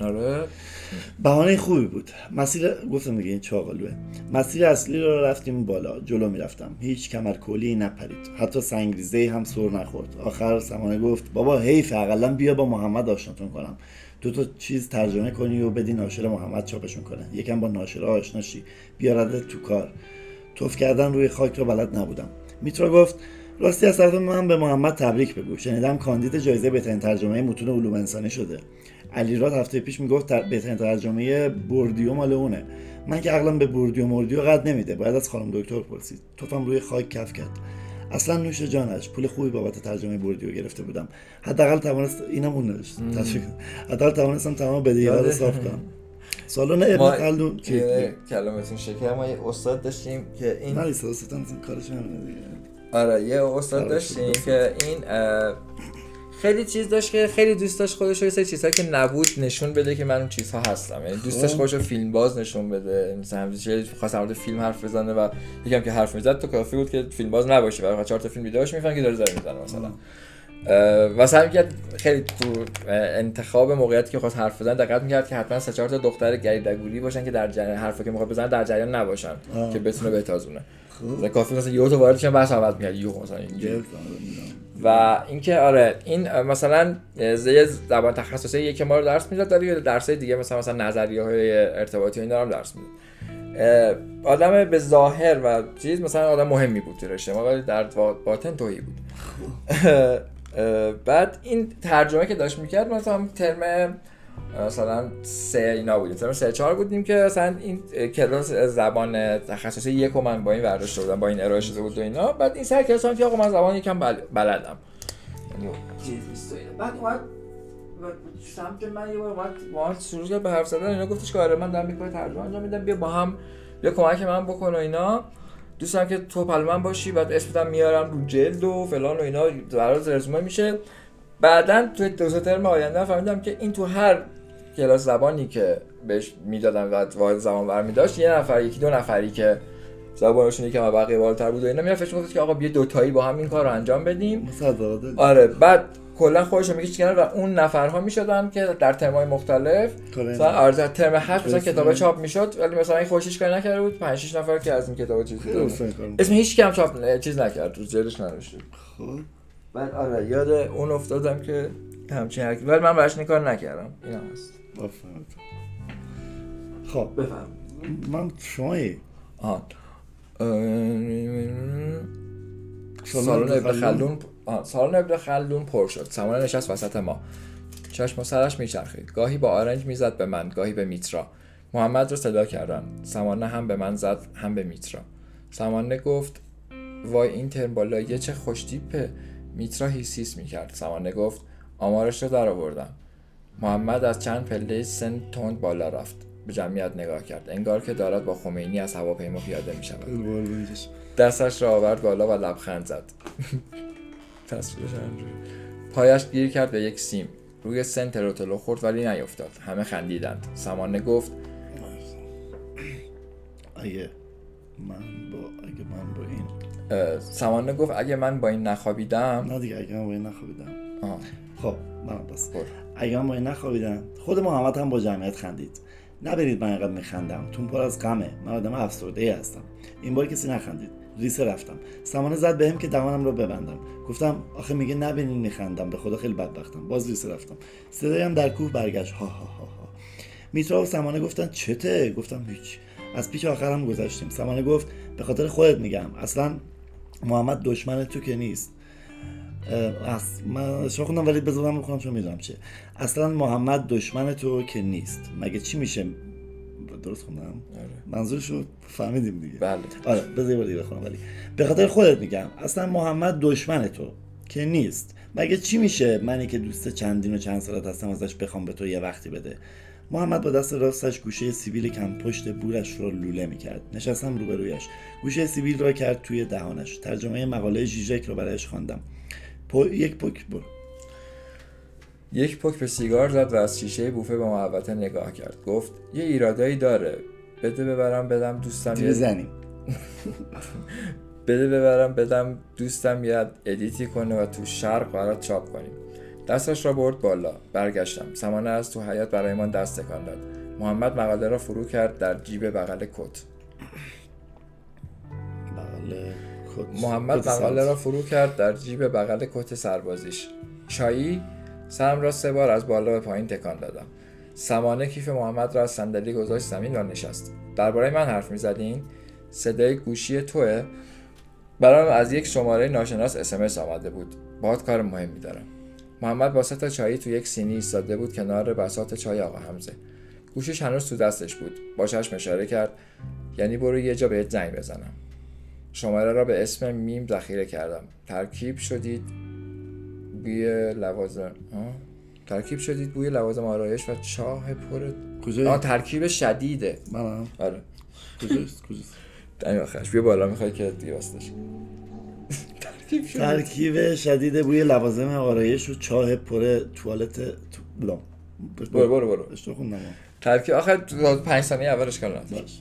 آره بهانه خوبی بود. مسیر گفتم دیگه این چاقالوه. مسیر اصلی رو رفتیم بالا. جلو میرفتم. هیچ کمرکولی نپرید. حتی سنگریزه هم سر نخورد. آخر سمانه گفت بابا حیف حداقل بیا با محمد آشناتون کنم. دو تا چیز ترجمه کنی و بدی ناشر محمد چاپشون کنه. یکم با ناشر آشنا شی. بیارده تو کار. توف کردن روی خاک رو بلد نبودم. میترا گفت راستی از طرف من به محمد تبریک بگو. شنیدم کاندید جایزه بهترین ترجمه متون علوم انسانی شده. علیراد هفته پیش میگفت تر... بهترین ترجمه بردیو مال اونه. من که عقلم به بردیو مردیو قد نمیده. باید از خانم دکتر پرسید. توفم روی خاک کف کرد. اصلا نوش جانش. پول خوبی بابت ترجمه بردیو گرفته بودم. حداقل توانست اینم اون نوشت. حداقل توانستم تمام بدهی‌ها رو صاف کنم. سالن ابن خلدون که کلامتون شکر. ما یه استاد داشتیم که این نه استادتون کارش همینه دیگه. آره یه استاد داشتیم که این خیلی چیز داشت که خیلی دوست داشت خودش رو یه سری چیزها که نبود نشون بده که من اون چیزها هستم. یعنی دوست داشت خودش رو فیلم باز نشون بده. مثلا همین خواست در مورد فیلم حرف بزنه و یکم که حرف میزد تو کافی بود که فیلم باز نباشه برای چهار تا فیلم ویدیوش میفهمن که داره زر میزنه مثلا. واسه همین که خیلی تو انتخاب موقعیتی که خواست حرف بزنه دقت می‌کرد که حتما سه چهار تا دختر گریدگوری باشن که در جریان حرفی که می‌خواد بزنه در جریان نباشن که بتونه بتازونه. مثلا کافی مثلا یه تو واردشن بحث عوض می‌کنه یو مثلا اینجوری. و اینکه آره این مثلا زی زبان تخصصی یکی ما رو درس میداد ولی درسای دیگه مثلا مثلا نظریه‌های ارتباطی و اینا هم درس میداد. آدم به ظاهر و چیز مثلا آدم مهمی بود تو رشته ما ولی در باطن توهی بود. بعد این ترجمه که داشت میکرد مثلا ترم مثلا سه اینا بود ترم سه چهار بودیم که مثلا این کلاس زبان تخصصی یک و من با این برداشته بودم با این ارائه شده بود و اینا. بعد این سر کلاس هم که آقا من زبان یکم بل... بلدم بعد اومد سمت من یه بار اومد با هم شروع کرد به حرف زدن اینا. گفتش که آره من دارم یک بار ترجمه انجام میدم بیا با هم بیا کمک من بکن و اینا. دوستم که تو پلمن باشی بعد اسمتم میارم رو جلد و فلان و اینا برات رزومه میشه. بعدن تو دو سه ترم آینده فهمیدم که این تو هر کلاس زبانی که بهش میدادم بعد واحد زبان برمی داشت یه نفر یکی دو نفری که زبانشون یکم بقیه بالاتر بود و اینا میرفت گفتش که آقا بیا دو تایی با هم این کارو انجام بدیم. آره بعد کلا خودشون میگه چیکار و اون نفرها میشدن که در ترم‌های مختلف مثلا ارزش ترم هفت مثلا کتاب چاپ میشد ولی مثلا این خوشش کاری نکرده بود پنج شش نفر که از این کتاب چیز اسم هیچ کم چاپ چیز نکرد تو جلدش نوشته. خب بعد آره یاد اون افتادم که همچین حرکت ولی من براش کار نکردم. اینم هست بفهمید. خب بفهم من شوی آ سالن ابن خلدون سالن ابن خلدون پر شد. سمانه نشست وسط ما. چشم و سرش میچرخید. گاهی با آرنج میزد به من گاهی به میترا. محمد رو صدا کردن. سمانه هم به من زد هم به میترا. سمانه گفت وای این ترم بالاییه چه خوشتیپه. میترا هیسیس میکرد. سمانه گفت آمارش رو در آوردم. محمد از چند پله سن تند بالا رفت. به جمعیت نگاه کرد انگار که دارد با خمینی از هواپیما پیاده می شود. دستش را آورد بالا و لبخند زد. تصویرش همجوری. پایش گیر کرد به یک سیم. روی سن تروتلو خورد ولی نیفتاد. همه خندیدند. سمانه گفت اگه من با اگه من با این سمانه گفت اگه من با این نخوابیدم نه دیگه اگه من با این نخوابیدم آه. خب من بس ایام ما نخوابیدن، خود محمد هم با جمعیت خندید. نبرید من اینقدر میخندم، تون پر از غمه، من آدم افسرده‌ای هستم. این بار کسی نخندید. ریسه رفتم. سمانه زد بهم که دهانم رو ببندم. گفتم آخه میگه نبینین میخندم، به خدا خیلی بدبختم. باز ریسه رفتم. صدایم در کوه برگشت. ها ها ها ها. میترا و سمانه گفتن چته؟ گفتم هیچ. از پیچ آخرم گذشتیم. سمانه گفت به خاطر خودت میگم. اصلا محمد دشمن تو که نیست. اص من شو خوندم ولی بذارم میخونم چون میدونم چه. اصلا محمد دشمن تو که نیست. مگه چی میشه؟ درست خوندم؟ آره. منظورش رو فهمیدیم دیگه. بله. آره بذار دیگه بخونم ولی به خاطر خودت میگم. اصلا محمد دشمن تو که نیست. مگه چی میشه منی که دوست چندین و چند سالت هستم ازش بخوام به تو یه وقتی بده؟ محمد با دست راستش گوشه سیبیل کم پشت بورش رو لوله میکرد. نشستم روبرویش. گوشه سیبیل رو کرد توی دهانش. ترجمه مقاله ژیژک رو برایش خواندم. پو... یک پک بر یک پک به سیگار زد و از شیشه بوفه به محوطه نگاه کرد. گفت یه ایرادایی داره، بده ببرم بدم دوستم یه بزنیم بده ببرم بدم دوستم یه ادیتی کنه و تو شرق برات چاپ کنیم. دستش را برد بالا. برگشتم. سمانه از تو حیاط برایمان دست تکان داد. محمد مقاله را فرو کرد در جیب بغل کت. بله محمد مقاله را فرو کرد در جیب بغل کت سربازیش. چایی؟ سرم را سه بار از بالا به پایین تکان دادم. سمانه کیف محمد را از صندلی گذاشت زمین و نشست. درباره من حرف می‌زدین؟ صدای گوشی توه؟ برام از یک شماره ناشناس اس ام اس آمده بود. باهات کار مهمی دارم. محمد با سه تا چایی تو یک سینی ایستاده بود کنار بساط چای آقا حمزه. گوشیش هنوز تو دستش بود. با چشم اشاره کرد یعنی برو یه جا بهت زنگ بزنم. شماره را به اسم میم ذخیره کردم. ترکیب شدید بوی لوازم ترکیب شدید بوی لوازم آرایش و چاه پر کجا ترکیب شدیده. منم آره کجاست کجاست دمی آخرش بیا بالا میخوای که دیگه واسش ترکیب شدید ترکیب شدید بوی لوازم آرایش و چاه پر توالت بلوم برو برو برو اشتباه خوندم ترکیب آخر پنج ثانیه اولش کلا باش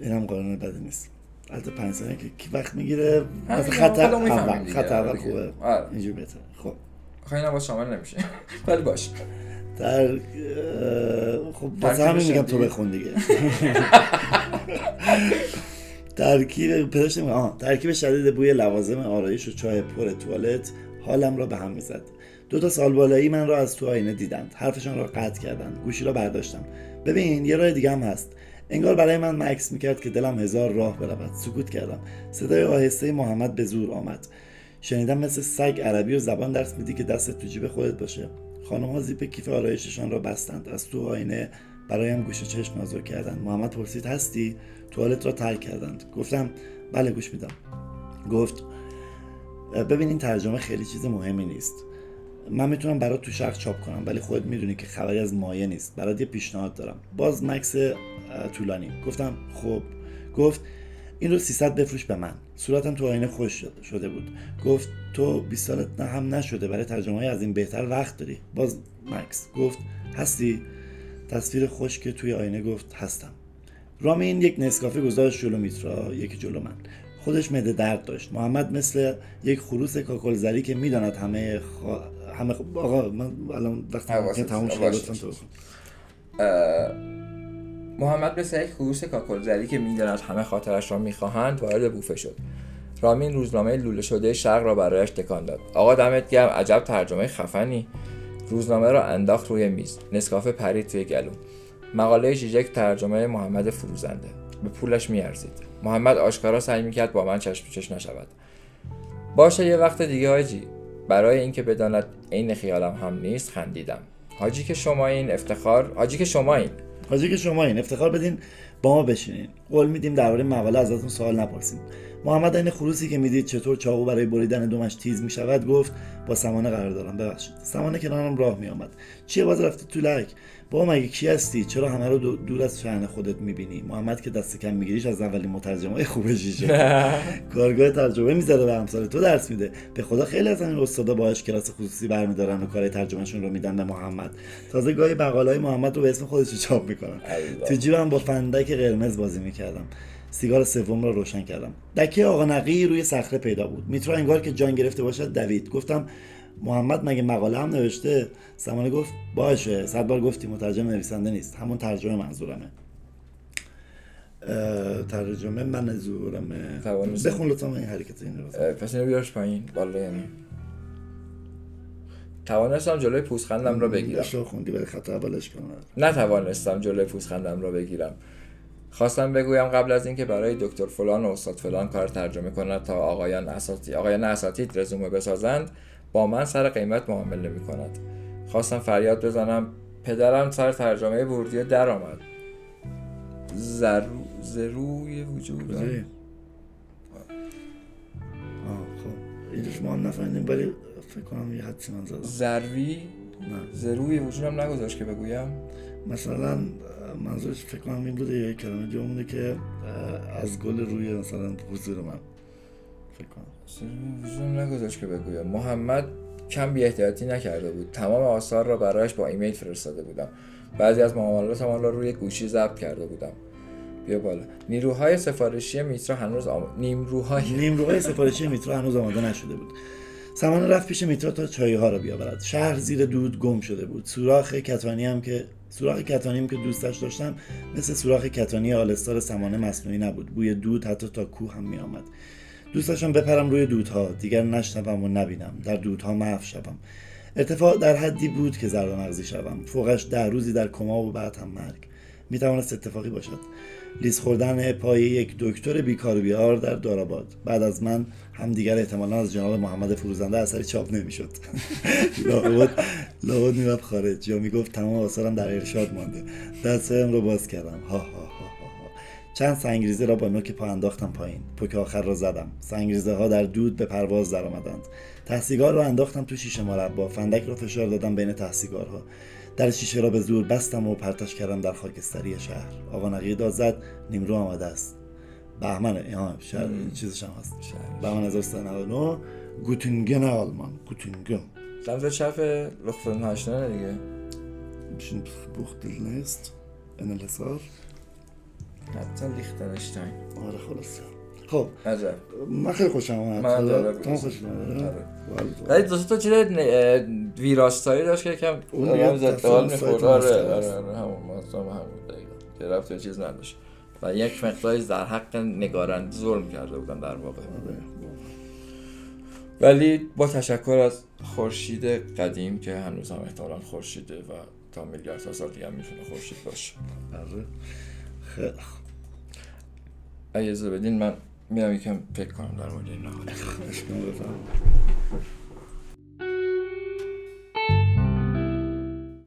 اینم قانون بد نیست البته پنج سنه که وقت میگیره از خط اول خط اول خوبه اینجوری بهتره خب خیلی نباشه شامل نمیشه ولی باشه در خب واسه همین میگم تو بخون دیگه ترکیب پدرش میگه آها ترکیب شدید بوی لوازم آرایش و چای پر توالت حالم را به هم میزد. دو تا سال بالایی من را از تو آینه دیدند. حرفشان را قطع کردند. گوشی را برداشتم. ببین یه راه دیگه هم هست. انگار برای من مکس میکرد که دلم هزار راه برود. سکوت کردم. صدای آهسته محمد به زور آمد. شنیدم مثل سگ عربی و زبان درس میدی که دستت تو جیب خودت باشه. خانم‌ها زیپ کیف آرایششان را بستند. از تو آینه برایم گوشه چشم نازو کردند. محمد پرسید هستی؟ توالت را ترک کردند. گفتم بله گوش میدم. گفت ببین این ترجمه خیلی چیز مهمی نیست. من میتونم برات تو شرق چاپ کنم ولی خودت میدونی که خبری از مایه نیست. برات یه پیشنهاد دارم. باز مکس طولانی. گفتم خب. گفت این رو سیصد بفروش به من. صورتم تو آینه خوش شده بود. گفت تو بیست سالت نه هم نشده برای ترجمه‌ای از این بهتر وقت داری. باز مکس. گفت هستی؟ تصویر خوش که توی آینه گفت هستم. رامین یک نسکافه گذاشت جلو میترا، یکی جلو من. خودش مده درد داشت. محمد مثل یک خروس کاکلزری که میداند همه خوا... همه خوا... آقا من الان وقتی تموم شد لطفاً تو محمد مثل یک خروس کاکلزری که میداند همه خاطرش را میخواهند وارد بوفه شد. رامین روزنامه لوله شده شرق را برایش تکان داد. آقا دمت گرم، عجب ترجمه خفنی. روزنامه را انداخت روی میز. نسکافه پرید توی گلو. مقاله ژیژک ترجمه محمد فروزنده. به پولش میارزید. محمد آشکارا سعی میکرد با من چشم چش نشود. باشه یه وقت دیگه حاجی. برای اینکه بداند عین خیالم هم نیست خندیدم. حاجی که شما این افتخار، حاجی که شما این، حاجی که شما این افتخار بدین با ما بشینین. قول میدیم درباره مقاله ازتون سوال نپرسیم. محمد این خروسی که میدید چطور چاقو برای بریدن دومش تیز میشود گفت با سمانه قرار دارم ببخشید. سمانه کنارم راه میآمد. چیه باز رفتی تو لک؟ بابا مگه کی هستی؟ چرا همه رو دور از شأن خودت میبینی؟ محمد که دست کم میگیریش از اولین مترجمای خوبه جیجه کارگاه ترجمه میذاره و همسال تو درس میده. به خدا خیلی از این استادا باهاش کلاس خصوصی برمیدارن و کارهای ترجمهشون رو میدن به محمد. تازه گاهی بقالای محمد رو به اسم خودش چاپ میکنن. تو جیبم با فندک قرمز بازی میکردم. سیگار سوم رو روشن کردم. دکه آقا نقی روی صخره پیدا بود. میترا انگار که جان گرفته باشد دوید. گفتم محمد مگه مقاله هم نوشته؟ سمانه گفت باشه، صد بار گفتی مترجم نویسنده نیست. همون ترجمه منظورمه. ترجمه منظورمه. بخون لطفا من این حرکت این رو بزن. پس این رو بیارش پایین بالا. یعنی توانستم جلوی پوزخندم را بگیرم. اشتباه خوندی، ولی خط اولش کنم. نتوانستم جلوی پوزخندم را بگیرم. خواستم بگویم قبل از اینکه برای دکتر فلان و استاد فلان کار ترجمه کنند تا آقایان اساتید آقایان اساتید رزومه بسازند، با من سر قیمت معامله می‌کند. خواستم فریاد بزنم پدرم سر ترجمه بردی درآمد. زرو زروی وجودم. آه خب اینش ما نفهمیدیم، ولی فکر کنم یه حدسی من زدم. زروی نه. زروی وجودم نگذاشت که بگویم. مثلا منظورش فکر کنم این بوده، یه کلمه دیگه مونده که از گل روی مثلا حضور من فکر کنم زوم نگذاشت که بگویم. محمد کم بی احتیاطی نکرده بود. تمام آثار را برایش با ایمیل فرستاده بودم. بعضی از معاملاتم را روی گوشی ضبط کرده بودم. بیا بالا. نیروهای سفارشی میترا هنوز آم... نیمروهای نیمروهای سفارشی میترا هنوز آماده نشده بود. سمانه رفت پیش میترا تا چای‌ها را بیاورد. شهر زیر دود گم شده بود. سوراخ کتانی هم که سوراخ کتانیم که دوستش داشتم مثل سوراخ کتانی آلستار سمانه مصنوعی نبود. بوی دود حتی تا کوه هم می آمد. دوست داشتم بپرم روی دودها، دیگر نشنوم و نبینم، در دودها محو شوم. ارتفاع در حدی بود که ضرب مغزی شوم، فوقش ده روزی در کما و بعد هم مرگ. می توانست اتفاقی باشد. لیز خوردن پای یک دکتر بیکار و بیار در داراباد. بعد از من هم دیگر احتمالاً از جناب محمد فروزنده اثری چاپ نمی‌شد. لابد لابد می‌رفت خارج یا می‌گفت تمام آثارم در ارشاد مانده. دستم رو باز کردم. ها ها ها ها. چند سنگریزه را با نوک پا انداختم پایین. پوک آخر را زدم. سنگریزه‌ها در دود به پرواز درآمدند. تحسیگار را انداختم تو شیشه مربا. فندک را فشار دادم بین تحسیگارها. در شیشه را به زور بستم و پرتش کردم در خاکستری شهر. آقا نقیه داد زد نیمرو آمده است. بهمن ایام شهر چیزش هم هست. بهمن هزار و سیصد و نود و نه گوتینگن آلمان. گوتینگن. لمزه چپ لختنهاشنه دیگه. میشن بوخت نیست. انحصار. حتی لیختنشتاین. آره خلاص. خب عجب. من خیلی خوشم اومد. تو خوشم اومد. ولی دوست تو چیز ویراستاری داشت که یکم اونم زد حال می‌خورد. آره آره همون ماستم هم بود دیگه. رفت تو چیز نداشت. و یک مقداری در حق نگارنده ظلم کرده بودم در واقع. ولی با تشکر از خورشید قدیم که هنوز هم احتمالاً خورشیده و تا میلیارد تا سال دیگه هم میتونه خورشید باشه. آره. خیلی اجازه بدین من میام یکم فکر کنم در مورد این.